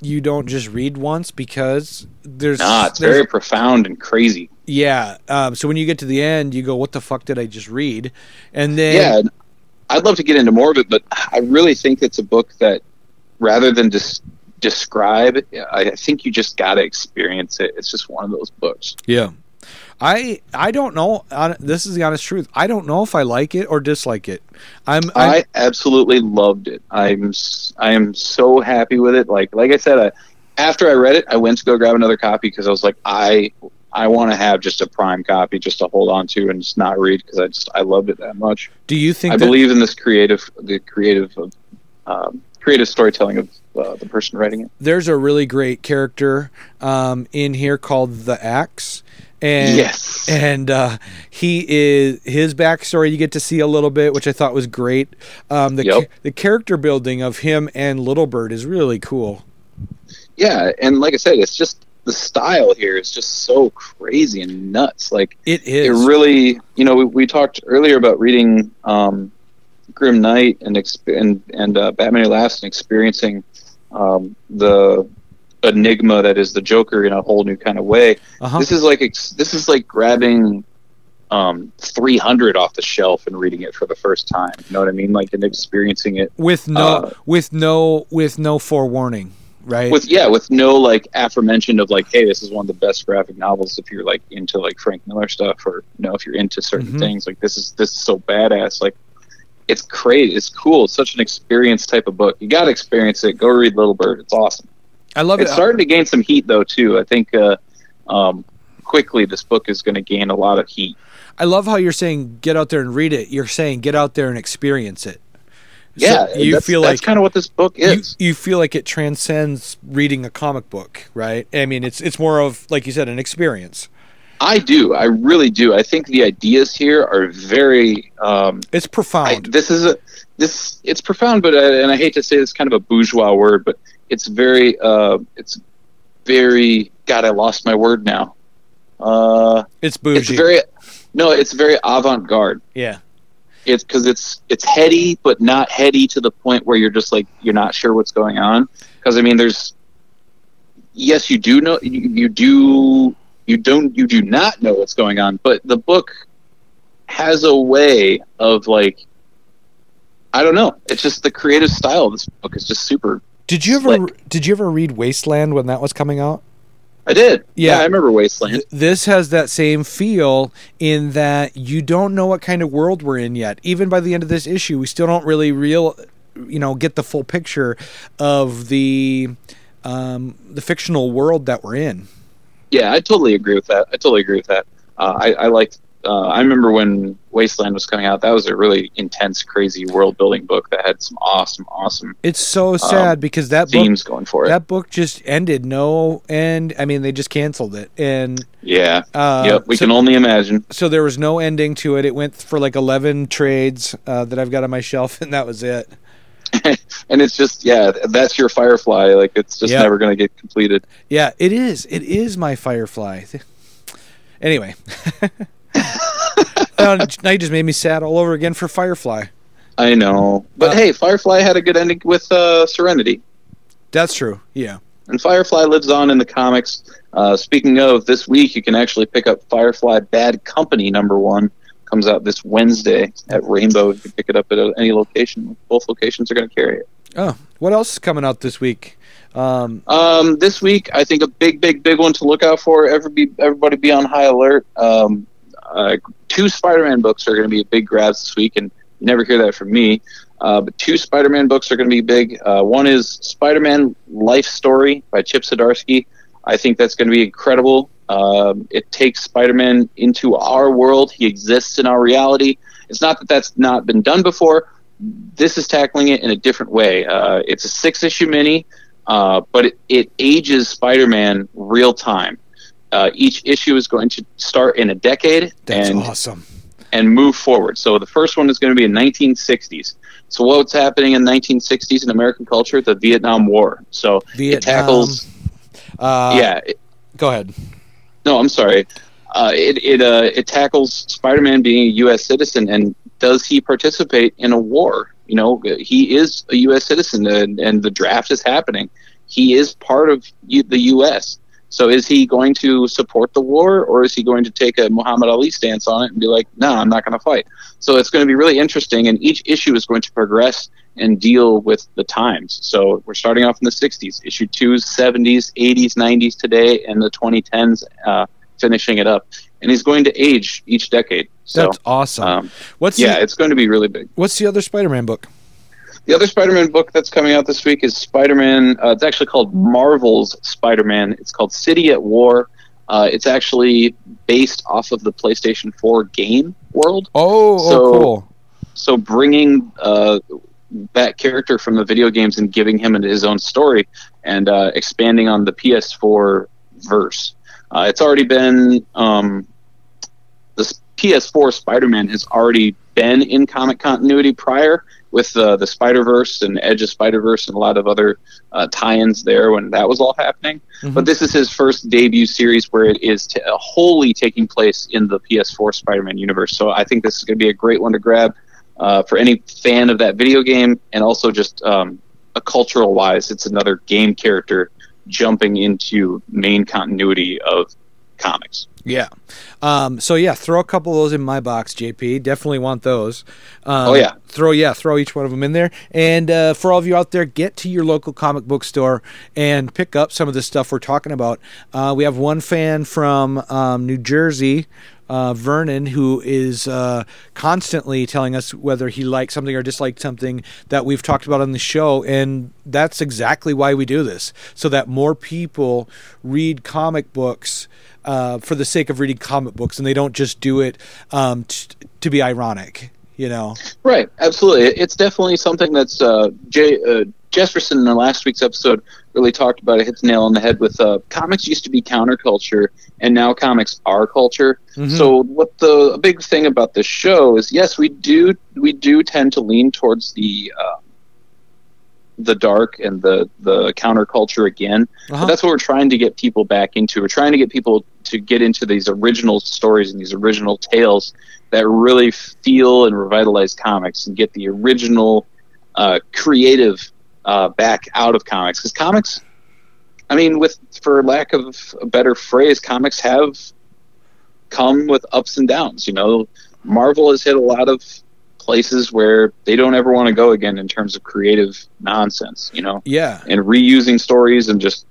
you don't just read once, because it's very profound and crazy. Yeah. So when you get to the end, you go, what the fuck did I just read? And then I'd love to get into more of it, but I really think it's a book that rather than just describe, I think you just got to experience it. It's just one of those books. Yeah. I don't know. This is the honest truth. I don't know if I like it or dislike it. I absolutely loved it. I am so happy with it. Like I said, after I read it, I went to go grab another copy because I was like, I want to have just a prime copy just to hold on to and just not read because I loved it that much. Do you think I believe in this creative storytelling of the person writing it? There's a really great character in here called the Axe. And, yes. And his backstory you get to see a little bit, which I thought was great. The character building of him and Little Bird is really cool. Yeah, and like I said, it's just the style here is just so crazy and nuts. Like it is. It really, we talked earlier about reading Grim Knight and Batman Who Laughs and experiencing the enigma that is the Joker in a whole new kind of way. Uh-huh. This is like grabbing 300 off the shelf and reading it for the first time. You know what I mean? Like and experiencing it with no forewarning, right? With no like aforementioned of like, hey, this is one of the best graphic novels if you're like into like Frank Miller stuff or if you're into certain mm-hmm. things. Like this is so badass. Like it's crazy. It's cool. It's such an experience type of book. You got to experience it. Go read Little Bird. It's awesome. I love it. It's starting to gain some heat, though, too. I think quickly this book is going to gain a lot of heat. I love how you're saying get out there and read it. You're saying get out there and experience it. Yeah, so that's kind of what this book is. You feel like it transcends reading a comic book, right? I mean, it's more of, like you said, an experience. I do. I really do. I think the ideas here are very... it's profound. It's profound, but and I hate to say this, kind of a bourgeois word, but... It's very. God, I lost my word now. It's bougie. It's very avant-garde. Yeah, it's because it's heady, but not heady to the point where you're just like you're not sure what's going on. Because I mean, you do not know what's going on, but the book has a way of like, I don't know. It's just the creative style of this book is just super. Did you ever read Wasteland when that was coming out? I did. Yeah, I remember Wasteland. This has that same feel in that you don't know what kind of world we're in yet. Even by the end of this issue, we still don't really get the full picture of the fictional world that we're in. Yeah, I totally agree with that. I remember when Wasteland was coming out, that was a really intense, crazy world-building book that had some awesome... It's so sad because that themes book... going for it. That book just ended, no end. I mean, they just canceled it. And yeah. We can only imagine. So there was no ending to it. It went for like 11 trades that I've got on my shelf, and that was it. And it's just, yeah, that's your Firefly. Like, it's just never going to get completed. Yeah, it is. It is my Firefly. Anyway... Now you just made me sad all over again for Firefly. I know, but hey, Firefly had a good ending with Serenity. That's true. Yeah, and Firefly lives on in the comics. Speaking of, this week you can actually pick up Firefly Bad Company #1. Comes out this Wednesday at Rainbow. You can pick it up at any location. Both locations are going to carry it. Oh, what else is coming out this week? This week, I think a big one to look out for. Everybody be on high alert. Two Spider-Man books are going to be big grabs this week, and you never hear that from me. But two Spider-Man books are going to be big. One is Spider-Man Life Story by Chip Zdarsky. I think that's going to be incredible. It takes Spider-Man into our world. He exists in our reality. It's not that that's not been done before. This is tackling it in a different way. It's a 6-issue mini, but it ages Spider-Man real time. Each issue is going to start in a decade. That's awesome. And move forward. So the first one is going to be in 1960s. So what's happening in 1960s in American culture? The Vietnam War. So it tackles... go ahead. No, I'm sorry. It tackles Spider-Man being a U.S. citizen, and does he participate in a war? He is a U.S. citizen, and the draft is happening. He is part of the U.S., So is he going to support the war, or is he going to take a Muhammad Ali stance on it and be like, no, I'm not going to fight? So it's going to be really interesting, and each issue is going to progress and deal with the times. So we're starting off in the 60s, issue 2's, 70s, 80s, 90s today, and the 2010s finishing it up. And he's going to age each decade. So, that's awesome. It's going to be really big. What's the other Spider-Man book? The other Spider-Man book that's coming out this week is Spider-Man. It's actually called Marvel's Spider-Man. It's called City at War. It's actually based off of the PlayStation 4 game world. Cool. So bringing that character from the video games and giving him his own story and expanding on the PS4 verse. It's already been... the PS4 Spider-Man has already been in comic continuity prior, with the Spider-Verse and Edge of Spider-Verse and a lot of other tie-ins there when that was all happening. Mm-hmm. But this is his first debut series where it is wholly taking place in the PS4 Spider-Man universe. So I think this is going to be a great one to grab for any fan of that video game, and also just a cultural-wise, it's another game character jumping into main continuity of comics. Yeah. Throw a couple of those in my box, JP. Definitely want those. Throw each one of them in there. And for all of you out there, get to your local comic book store and pick up some of the stuff we're talking about. We have one fan from New Jersey, Vernon, who is constantly telling us whether he likes something or dislikes something that we've talked about on the show, and that's exactly why we do this, so that more people read comic books for the sake of reading comic books, and they don't just do it to be ironic, you know? Right, absolutely. It's definitely something that's Jespersen in the last week's episode really talked about it, hits the nail on the head with comics used to be counterculture, and now comics are culture. Mm-hmm. So what the big thing about this show is, yes, we do tend to lean towards the dark and the counterculture again. Uh-huh. But that's what we're trying to get people back into. We're trying to get people to get into these original stories and these original tales that really feel and revitalize comics and get the original creative back out of comics. Because comics, I mean, for lack of a better phrase, comics have come with ups and downs. You know, Marvel has hit a lot of places where they don't ever want to go again in terms of creative nonsense, you know? Yeah. And reusing stories and just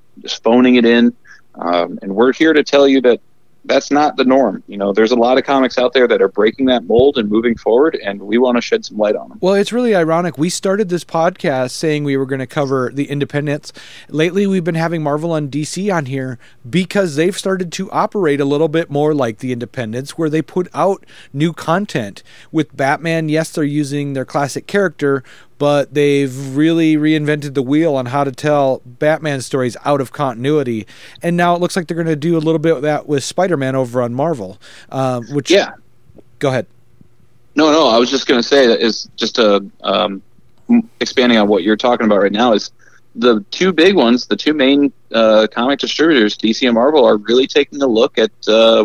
phoning it in. And we're here to tell you that that's not the norm. You know, there's a lot of comics out there that are breaking that mold and moving forward, and we want to shed some light on them. Well, it's really ironic. We started this podcast saying we were going to cover the independents. Lately, we've been having Marvel and DC on here because they've started to operate a little bit more like the independents, where they put out new content. With Batman, yes, they're using their classic character, but they've really reinvented the wheel on how to tell Batman stories out of continuity. And now it looks like they're going to do a little bit of that with Spider-Man over on Marvel. Go ahead. No, I was just going to say that is just expanding on what you're talking about right now is the two big ones, the two main comic distributors, DC and Marvel, are really taking a look at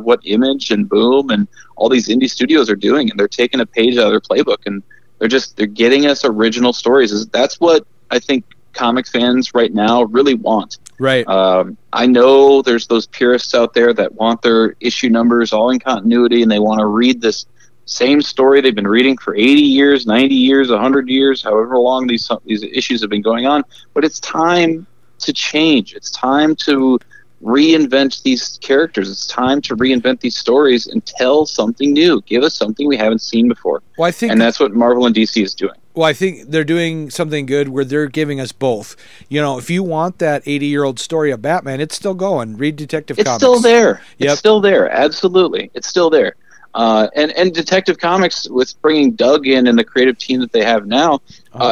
what Image and Boom and all these indie studios are doing, and they're taking a page out of their playbook, and they're getting us original stories. That's what I think comic fans right now really want. Right. I know there's those purists out there that want their issue numbers all in continuity, and they want to read this same story they've been reading for 80 years, 90 years, 100 years, however long these issues have been going on. But it's time to change. It's time to reinvent these characters. It's time to reinvent these stories and tell something new. Give us something we haven't seen before. Well, I think, and that's what Marvel and DC is doing. Well, I think they're doing something good where they're giving us both. You know, if you want that 80-year-old story of Batman, it's still going. Read Detective Comics. It's still there. Yep. It's still there. Absolutely. It's still there. And Detective Comics, with bringing Doug in and the creative team that they have now,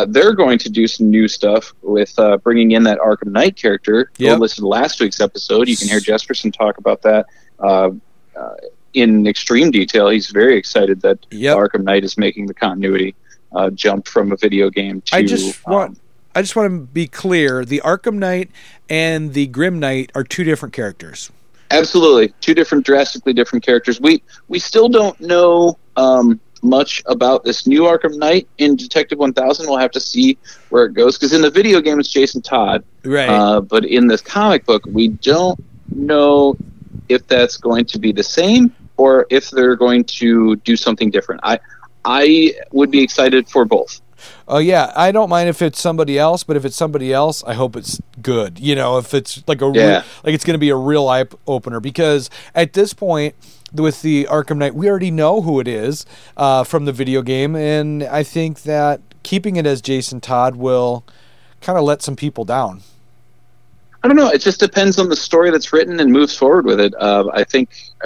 they're going to do some new stuff with bringing in that Arkham Knight character. Yep. Go listen to last week's episode. You can hear Jespersen talk about that in extreme detail. He's very excited that Arkham Knight is making the continuity jump from a video game to... I just want to be clear. The Arkham Knight and the Grim Knight are two different characters. Absolutely. Two drastically different characters. We still don't know much about this new Arkham Knight in Detective 1000. We'll have to see where it goes, because in the video game it's Jason Todd. Right. But in this comic book, we don't know if that's going to be the same or if they're going to do something different. I would be excited for both. Yeah, I don't mind if it's somebody else, but if it's somebody else, I hope it's good. You know, if it's like a real, like it's going to be a real eye opener, because at this point with the Arkham Knight, we already know who it is from the video game, and I think that keeping it as Jason Todd will kind of let some people down. I don't know. It just depends on the story that's written and moves forward with it. I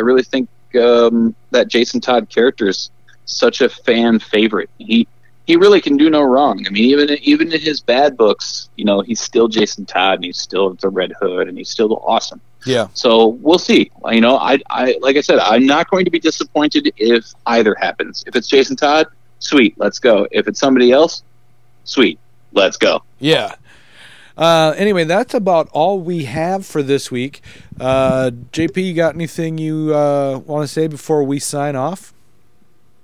really think that Jason Todd character is such a fan favorite. He really can do no wrong. I mean, even in his bad books, you know, he's still Jason Todd, and he's still the Red Hood, and he's still awesome. Yeah. So we'll see. You know, I like I said, I'm not going to be disappointed if either happens. If it's Jason Todd, sweet, let's go. If it's somebody else, sweet, let's go. Yeah. Anyway, that's about all we have for this week. JP, you got anything you want to say before we sign off?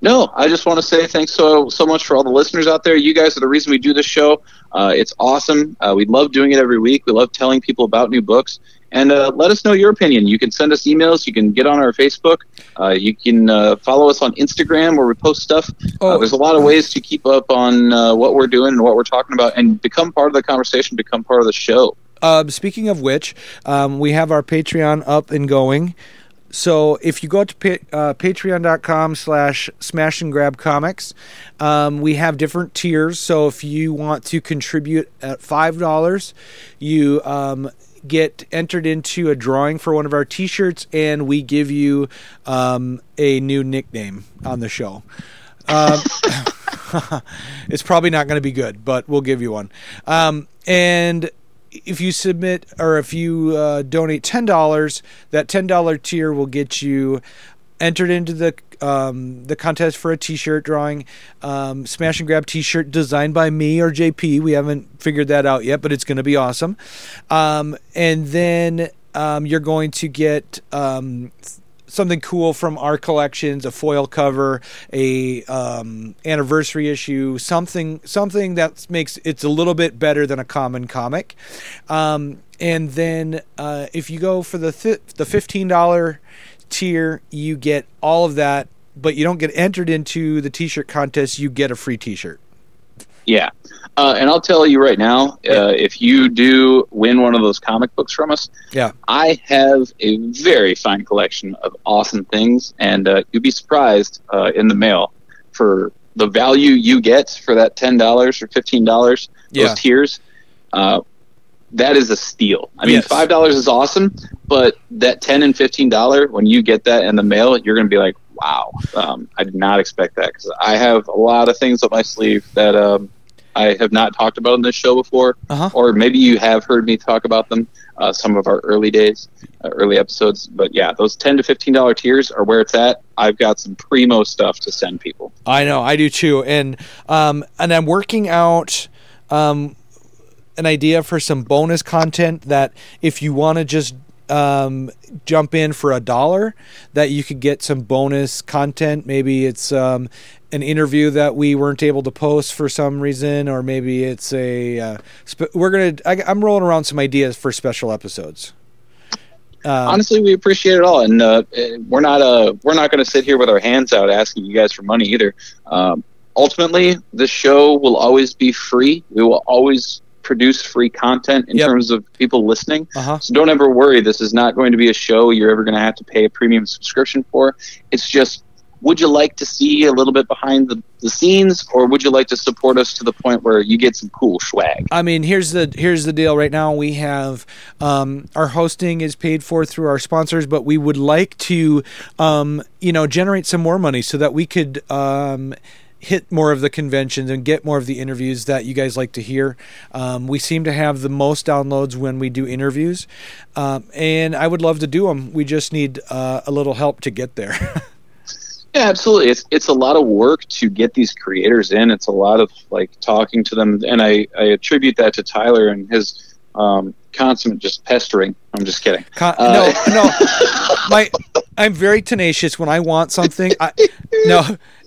No, I just want to say thanks so much for all the listeners out there. You guys are the reason we do this show. It's awesome. We love doing it every week. We love telling people about new books. And let us know your opinion. You can send us emails. You can get on our Facebook. You can follow us on Instagram where we post stuff. There's a lot of ways to keep up on what we're doing and what we're talking about and become part of the conversation, become part of the show. Speaking of which, we have our Patreon up and going. So if you go to patreon.com/Smash and Grab Comics, we have different tiers. So if you want to contribute at $5, you get entered into a drawing for one of our T-shirts, and we give you a new nickname on the show. It's probably not going to be good, but we'll give you one. And if you submit or if you donate $10, that $10 tier will get you entered into the contest for a T-shirt drawing, Smash and Grab T-shirt designed by me or JP. We haven't figured that out yet, but it's going to be awesome. And then you're going to get something cool from our collections, a foil cover, a anniversary issue, something that makes it's a little bit better than a common comic. And then if you go for the $15 tier, you get all of that, but you don't get entered into the T-shirt contest. You get a free T-shirt. Yeah. And I'll tell you right now, if you do win one of those comic books from us, I have a very fine collection of awesome things, and you'd be surprised in the mail for the value you get for that $10 or $15, those tiers. That is a steal. I mean, $5 is awesome, but that $10 and $15, when you get that in the mail, you're going to be like, wow, I did not expect that, because I have a lot of things up my sleeve that I have not talked about on this show before, or maybe you have heard me talk about them, some of our early days, early episodes. But yeah, those $10 to $15 tiers are where it's at. I've got some primo stuff to send people. I know, I do too. And I'm working out an idea for some bonus content that if you want to just jump in for $1, that you could get some bonus content. Maybe it's an interview that we weren't able to post for some reason, or maybe it's a I'm rolling around some ideas for special episodes. Honestly, we appreciate it all, and we're not going to sit here with our hands out asking you guys for money either. Ultimately, this show will always be free. We will always produce free content in terms of people listening. So don't ever worry. This is not going to be a show you're ever going to have to pay a premium subscription for. It's just, would you like to see a little bit behind the scenes, or would you like to support us to the point where you get some cool swag? I mean, here's the deal. Right now we have our hosting is paid for through our sponsors, but we would like to generate some more money so that we could hit more of the conventions and get more of the interviews that you guys like to hear. We seem to have the most downloads when we do interviews, and I would love to do them. We just need a little help to get there. Yeah, absolutely. It's a lot of work to get these creators in. It's a lot of talking to them, and I attribute that to Tyler and his consummate just pestering. I'm just kidding. No. I'm very tenacious. When I want something,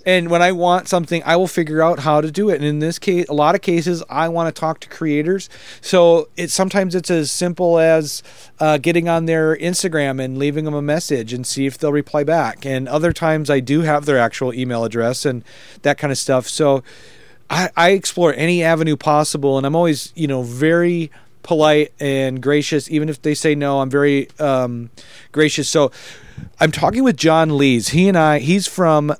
and when I want something, I will figure out how to do it. And in this case, a lot of cases, I want to talk to creators. So sometimes it's as simple as getting on their Instagram and leaving them a message and see if they'll reply back. And other times, I do have their actual email address and that kind of stuff. So I explore any avenue possible, and I'm always, very polite and gracious. Even if they say no, I'm very gracious. So I'm talking with John Lees. He's from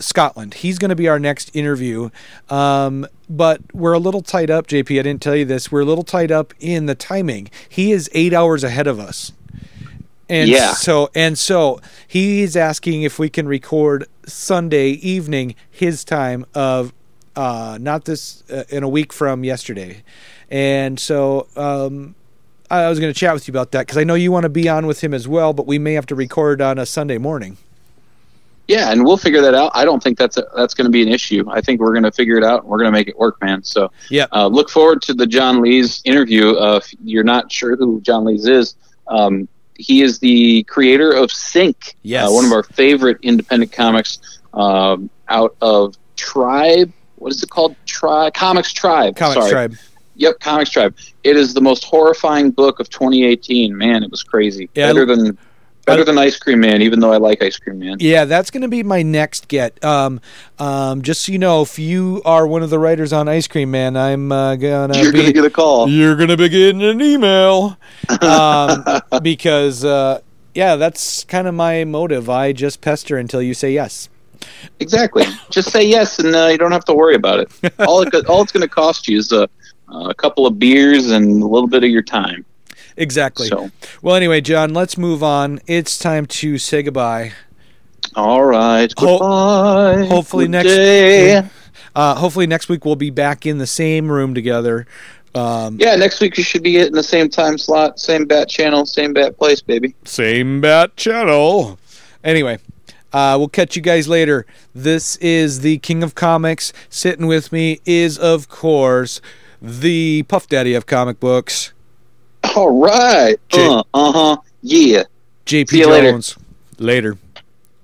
Scotland. He's going to be our next interview. But we're a little tied up, JP. I didn't tell you this. We're a little tied up in the timing. He is 8 hours ahead of us. And yeah. So he's asking if we can record Sunday evening, his time of in a week from yesterday. And so I was going to chat with you about that because I know you want to be on with him as well, but we may have to record on a Sunday morning. Yeah, and we'll figure that out. I don't think that's going to be an issue. I think we're going to figure it out, and we're going to make it work, man. So yeah, look forward to the John Lees interview. If you're not sure who John Lees is, he is the creator of Sync, yes, one of our favorite independent comics out of Tribe. What is it called? Comics Tribe. Yep, Comics Tribe. It is the most horrifying book of 2018. Man, it was crazy. Yeah, better than Ice Cream Man, even though I like Ice Cream Man. Yeah, that's going to be my next get. Just so you know, if you are one of the writers on Ice Cream Man, you're going to get a call. You're going to be getting an email. Because, that's kind of my motive. I just pester until you say yes. Exactly. Just say yes, and you don't have to worry about it. All it's going to cost you is a couple of beers and a little bit of your time. Exactly. So. Well, anyway, John, let's move on. It's time to say goodbye. All right. Goodbye. Hopefully next week we'll be back in the same room together. Next week you should be in the same time slot, same bat channel, same bat place, baby. Same bat channel. Anyway. We'll catch you guys later. This is the King of Comics. Sitting with me is, of course, the Puff Daddy of comic books. All right. JP Jones. Later.